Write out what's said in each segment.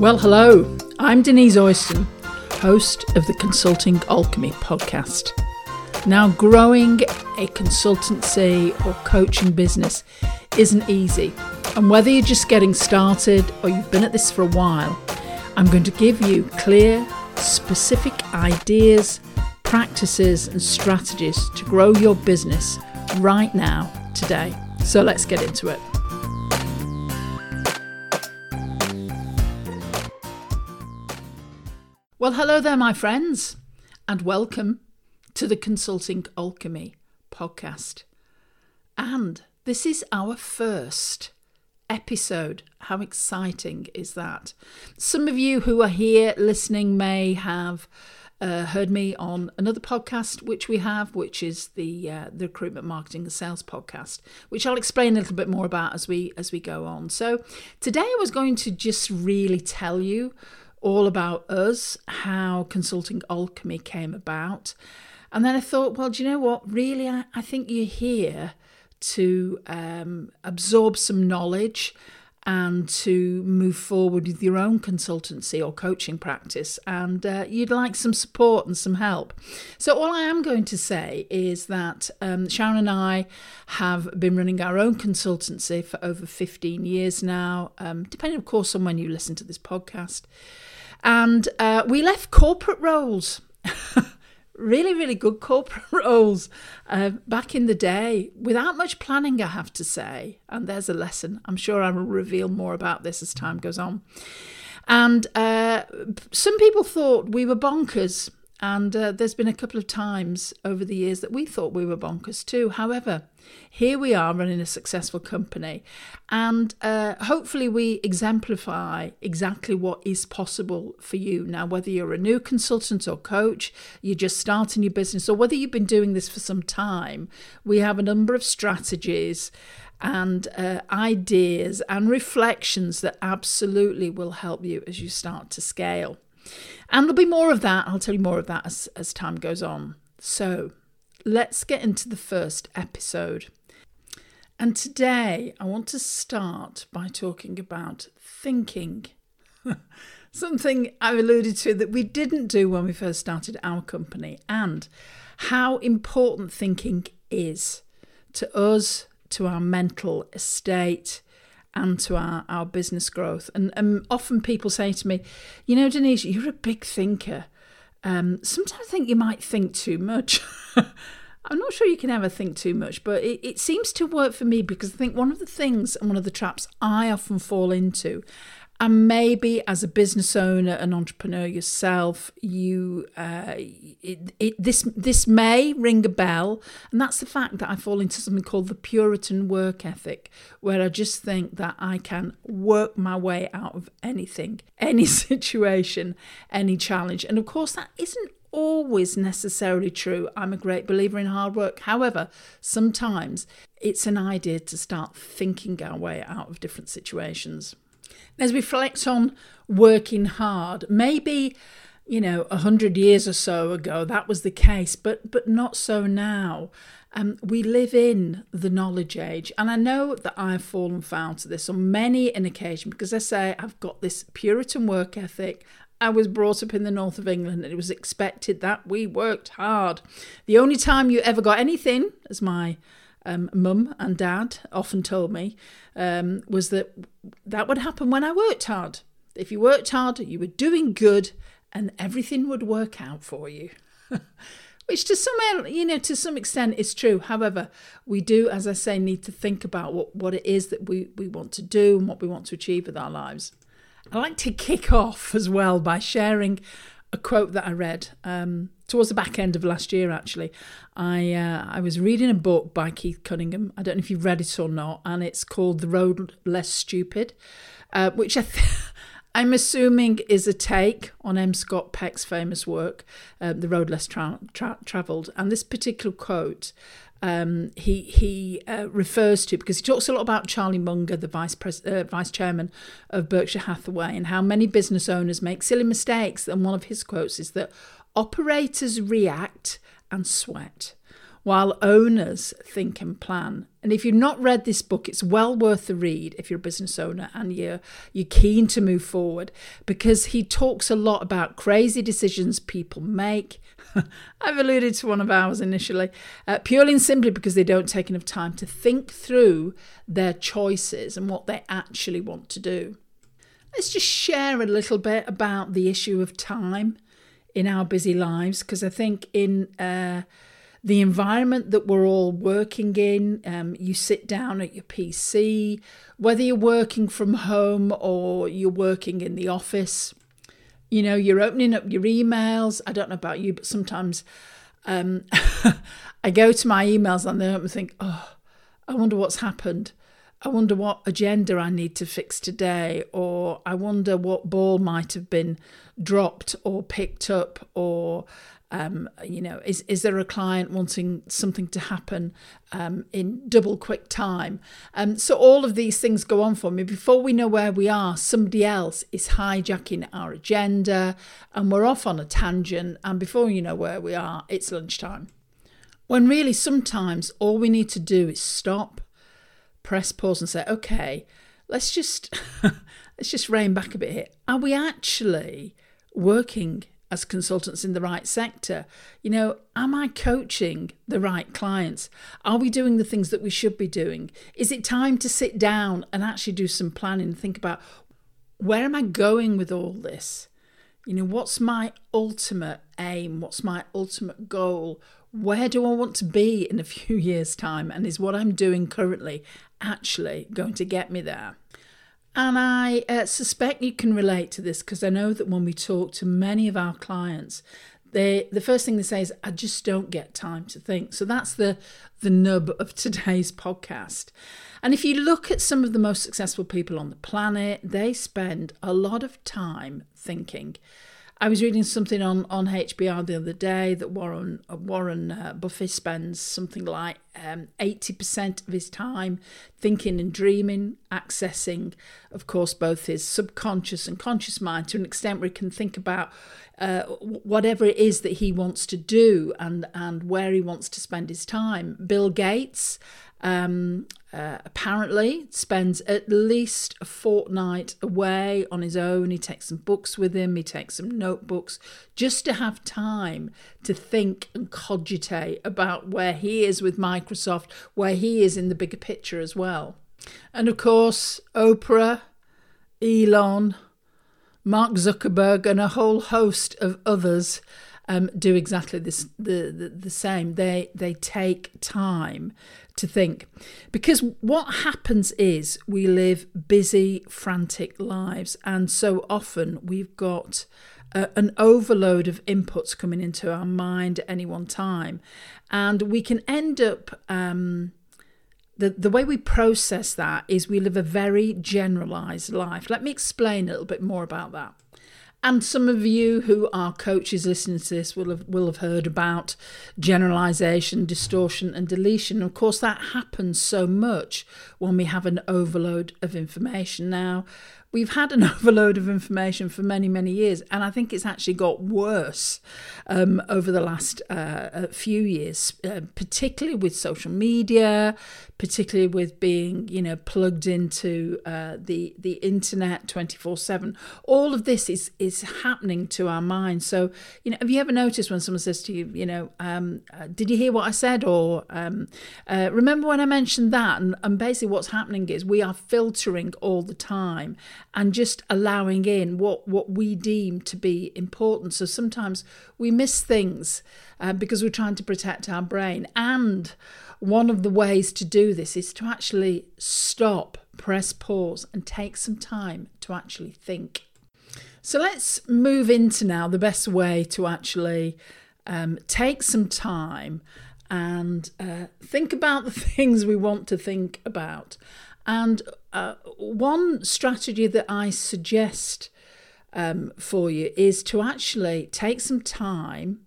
Well, hello, I'm Denise Oyston, host of the Consulting Alchemy podcast. Now, growing a consultancy or coaching business isn't easy. And whether you're just getting started or you've been at this for a while, I'm going to give you clear, specific ideas, practices and strategies to grow your business right now, today. So let's get into it. Well, hello there, my friends, and welcome to the Consulting Alchemy podcast. And this is our first episode. How exciting is that? Some of you who are here listening may have heard me on another podcast, which we have, which is the Recruitment Marketing and Sales podcast, which I'll explain a little bit more about as we go on. So today I was going to just really tell you all about us, how Consulting Alchemy came about. And then I thought, well, do you know what? Really, I think you're here to absorb some knowledge and to move forward with your own consultancy or coaching practice. And you'd like some support and some help. So all I am going to say is that Sharon and I have been running our own consultancy for over 15 years now, depending, of course, on when you listen to this podcast. And we left corporate roles, really, really good corporate roles back in the day without much planning, I have to say. And there's a lesson. I'm sure I will reveal more about this as time goes on. And some people thought we were bonkers. And there's been a couple of times over the years that we thought we were bonkers too. However, here we are running a successful company, and hopefully we exemplify exactly what is possible for you. Now, whether you're a new consultant or coach, you're just starting your business, or whether you've been doing this for some time, we have a number of strategies and ideas and reflections that absolutely will help you as you start to scale. And there'll be more of that. I'll tell you more of that as time goes on. So let's get into the first episode. And today I want to start by talking about thinking. Something I've alluded to that we didn't do when we first started our company, and how important thinking is to us, to our mental estate, and to our business growth. And often people say to me, you know, Denise, you're a big thinker. Sometimes I think you might think too much. I'm not sure you can ever think too much, but it seems to work for me, because I think one of the things and one of the traps I often fall into, and maybe as a business owner and entrepreneur yourself, you this may ring a bell, and that's the fact that I fall into something called the Puritan work ethic, where I just think that I can work my way out of anything, any situation, any challenge. And of course, that isn't always necessarily true. I'm a great believer in hard work. However, sometimes it's an idea to start thinking our way out of different situations. As we reflect on working hard, maybe, you know, 100 years or so ago, that was the case, but not so now. We live in the knowledge age. And I know that I've fallen foul to this on many an occasion, because I say I've got this Puritan work ethic. I was brought up in the north of England, and it was expected that we worked hard. The only time you ever got anything, as my mum and dad often told me, was that would happen when I worked hard. If you worked hard, you were doing good, and everything would work out for you. Which to some extent is true. However, we do, as I say, need to think about what it is that we want to do and what we want to achieve with our lives. I like to kick off as well by sharing a quote that I read towards the back end of last year, actually. I was reading a book by Keith Cunningham. I don't know if you've read it or not, and it's called The Road Less Stupid, which I'm assuming is a take on M. Scott Peck's famous work, The Road Less Travelled. And this particular quote he refers to, because he talks a lot about Charlie Munger, the vice chairman of Berkshire Hathaway, and how many business owners make silly mistakes. And one of his quotes is that operators react and sweat, while owners think and plan. And if you've not read this book, it's well worth the read if you're a business owner and you're keen to move forward, because he talks a lot about crazy decisions people make. I've alluded to one of ours initially, purely and simply because they don't take enough time to think through their choices and what they actually want to do. Let's just share a little bit about the issue of time in our busy lives, because I think in the environment that we're all working in, you sit down at your PC, whether you're working from home or you're working in the office, you know, you're opening up your emails. I don't know about you, but sometimes I go to my emails and they open and think, oh, I wonder what's happened. I wonder what agenda I need to fix today, or I wonder what ball might have been dropped or picked up, or, you know, is there a client wanting something to happen in double quick time? So all of these things go on for me. Before we know where we are, somebody else is hijacking our agenda and we're off on a tangent. And before you know where we are, it's lunchtime. When really sometimes all we need to do is stop, press pause and say, okay, let's just rein back a bit here. Are we actually working as consultants in the right sector? You know, am I coaching the right clients? Are we doing the things that we should be doing? Is it time to sit down and actually do some planning and think about, where am I going with all this? You know, what's my ultimate aim? What's my ultimate goal? Where do I want to be in a few years' time? And is what I'm doing currently actually going to get me there? And I suspect you can relate to this, because I know that when we talk to many of our clients, the first thing they say is, I just don't get time to think. So that's the nub of today's podcast. And if you look at some of the most successful people on the planet, they spend a lot of time thinking. I was reading something on HBR the other day that Warren Buffett spends something like 80% of his time thinking and dreaming, accessing, of course, both his subconscious and conscious mind to an extent where he can think about whatever it is that he wants to do and where he wants to spend his time. Bill Gates apparently spends at least a fortnight away on his own. He takes some books with him. He takes some notebooks just to have time to think and cogitate about where he is with Microsoft, where he is in the bigger picture as well. And of course, Oprah, Elon, Mark Zuckerberg, and a whole host of others do exactly this, the same. They take time to think, because what happens is we live busy, frantic lives, and so often we've got an overload of inputs coming into our mind at any one time, and we can end up. The way we process that is we live a very generalized life. Let me explain a little bit more about that. And some of you who are coaches listening to this will have heard about generalization, distortion and deletion. Of course, that happens so much when we have an overload of information. Now, we've had an overload of information for many, many years, and I think it's actually got worse over the last few years, particularly with social media, particularly with being, you know, plugged into the internet 24/7. All of this is happening to our mind. So, you know, have you ever noticed when someone says to you, you know, did you hear what I said? Or remember when I mentioned that? And basically what's happening is we are filtering all the time and just allowing in what we deem to be important. So sometimes we miss things because we're trying to protect our brain. And one of the ways to do this is to actually stop, press pause, and take some time to actually think. So let's move into now the best way to actually take some time and think about the things we want to think about. And one strategy that I suggest for you is to actually take some time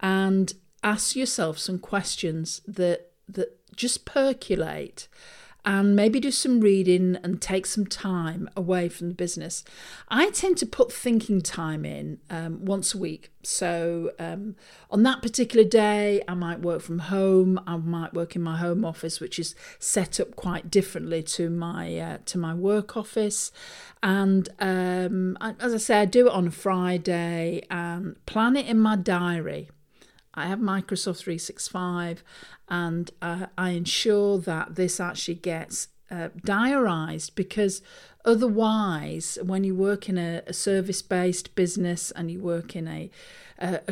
and ask yourself some questions that just percolate and maybe do some reading and take some time away from the business. I tend to put thinking time in once a week. So on that particular day, I might work from home. I might work in my home office, which is set up quite differently to my work office. And as I say, I do it on a Friday and plan it in my diary. I have Microsoft 365 and I ensure that this actually gets diarised, because otherwise, when you work in a service-based business and you work in a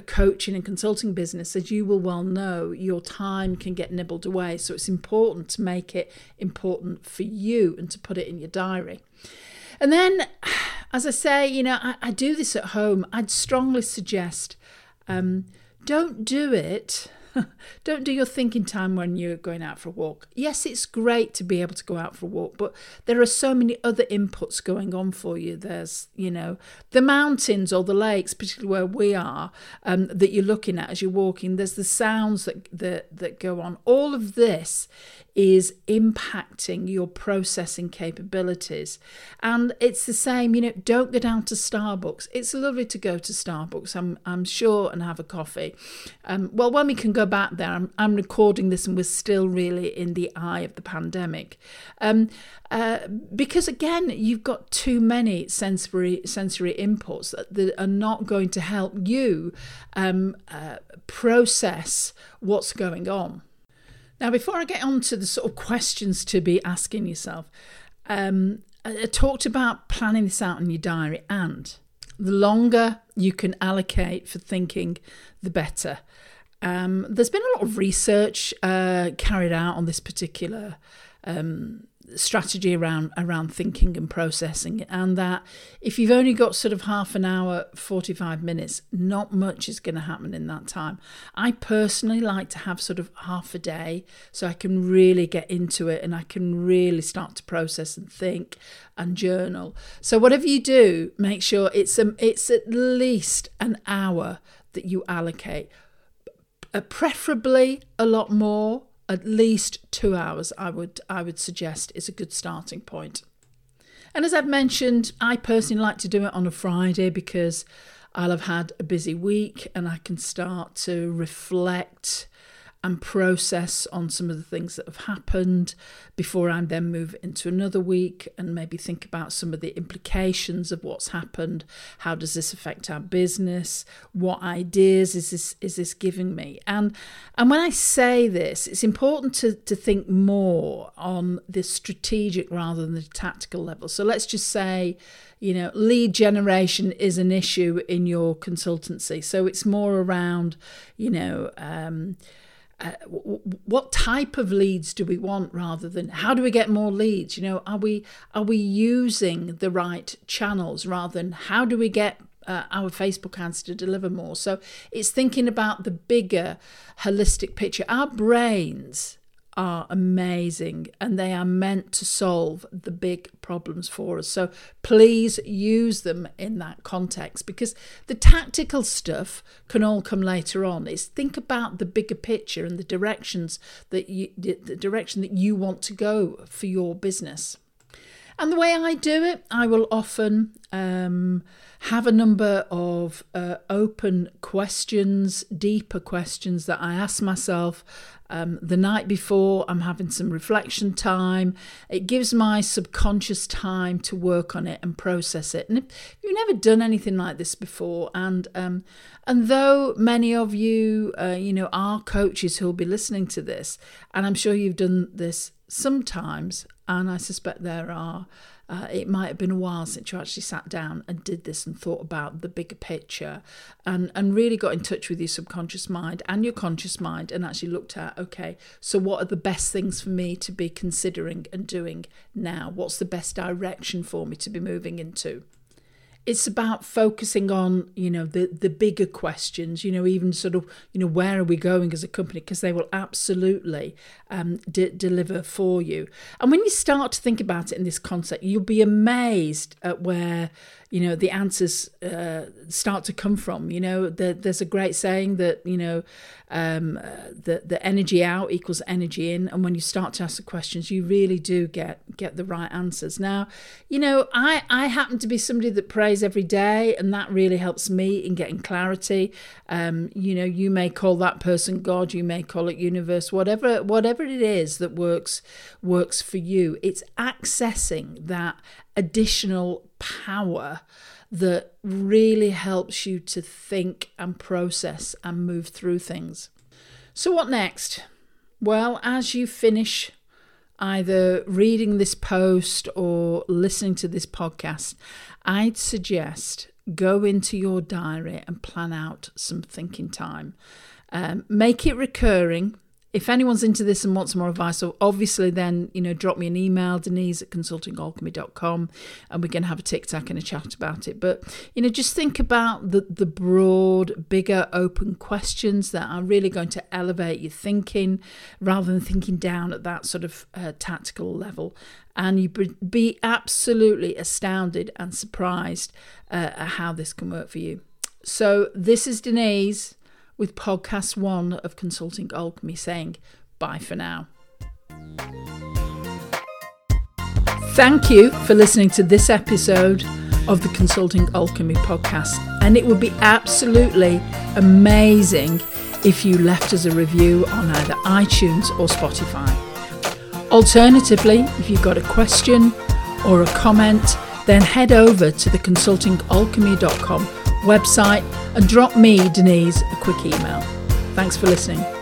coaching and consulting business, as you will well know, your time can get nibbled away. So it's important to make it important for you and to put it in your diary. And then, as I say, you know, I do this at home. I'd strongly suggest don't do it. Don't do your thinking time when you're going out for a walk. Yes, it's great to be able to go out for a walk, but there are so many other inputs going on for you. There's, you know, the mountains or the lakes, particularly where we are, that you're looking at as you're walking. There's the sounds that go on. All of this is impacting your processing capabilities. And it's the same, you know, don't go down to Starbucks. It's lovely to go to Starbucks, I'm sure, and have a coffee. Well, when we can go back there, I'm recording this and we're still really in the eye of the pandemic. Because again, you've got too many sensory inputs that are not going to help you process what's going on. Now, before I get on to the sort of questions to be asking yourself, I talked about planning this out in your diary, and the longer you can allocate for thinking, the better. There's been a lot of research carried out on this particular strategy around thinking and processing, and that if you've only got sort of half an hour, 45 minutes, not much is going to happen in that time. I personally like to have sort of half a day so I can really get into it and I can really start to process and think and journal. So whatever you do, make sure it's at least an hour that you allocate, preferably a lot more. At least 2 hours, I would suggest, is a good starting point. And as I've mentioned, I personally like to do it on a Friday because I'll have had a busy week and I can start to reflect and process on some of the things that have happened before I then move into another week and maybe think about some of the implications of what's happened. How does this affect our business? What ideas is this giving me? And when I say this, it's important to think more on the strategic rather than the tactical level. So let's just say, you know, lead generation is an issue in your consultancy. So it's more around, you know, what type of leads do we want rather than how do we get more leads? You know, are we using the right channels rather than how do we get our Facebook ads to deliver more? So it's thinking about the bigger holistic picture. Our brains are amazing and they are meant to solve the big problems for us. So please use them in that context, because the tactical stuff can all come later on. It's think about the bigger picture and the directions that you want to go for your business. And the way I do it, I will often have a number of open questions, deeper questions that I ask myself the night before. I'm having some reflection time. It gives my subconscious time to work on it and process it. And if you've never done anything like this before, and though many of you, you know, are coaches who'll be listening to this, and I'm sure you've done this sometimes, and I suspect it might have been a while since you actually sat down and did this and thought about the bigger picture and really got in touch with your subconscious mind and your conscious mind and actually looked at, okay, so what are the best things for me to be considering and doing now? What's the best direction for me to be moving into? It's about focusing on, the bigger questions, even sort of, where are we going as a company? Because they will absolutely deliver for you. And when you start to think about it in this concept, you'll be amazed at where, the answers start to come from. There's a great saying that, the energy out equals energy in. And when you start to ask the questions, you really do get the right answers. Now, I happen to be somebody that prays every day, and that really helps me in getting clarity. You may call that person God, you may call it universe, whatever it is that works for you. It's accessing that additional power that really helps you to think and process and move through things. So what next? Well, as you finish either reading this post or listening to this podcast, I'd suggest go into your diary and plan out some thinking time. Make it recurring. If anyone's into this and wants more advice, obviously then, drop me an email, denise@consultingalchemy.com, and we can have a tic-tac and a chat about it. But, just think about the broad, bigger, open questions that are really going to elevate your thinking rather than thinking down at that sort of tactical level. And you'd be absolutely astounded and surprised at how this can work for you. So this is Denise with podcast 1 of Consulting Alchemy saying bye for now. Thank you for listening to this episode of the Consulting Alchemy podcast. And it would be absolutely amazing if you left us a review on either iTunes or Spotify. Alternatively, if you've got a question or a comment, then head over to the ConsultingAlchemy.com website and drop me, Denise, a quick email. Thanks for listening.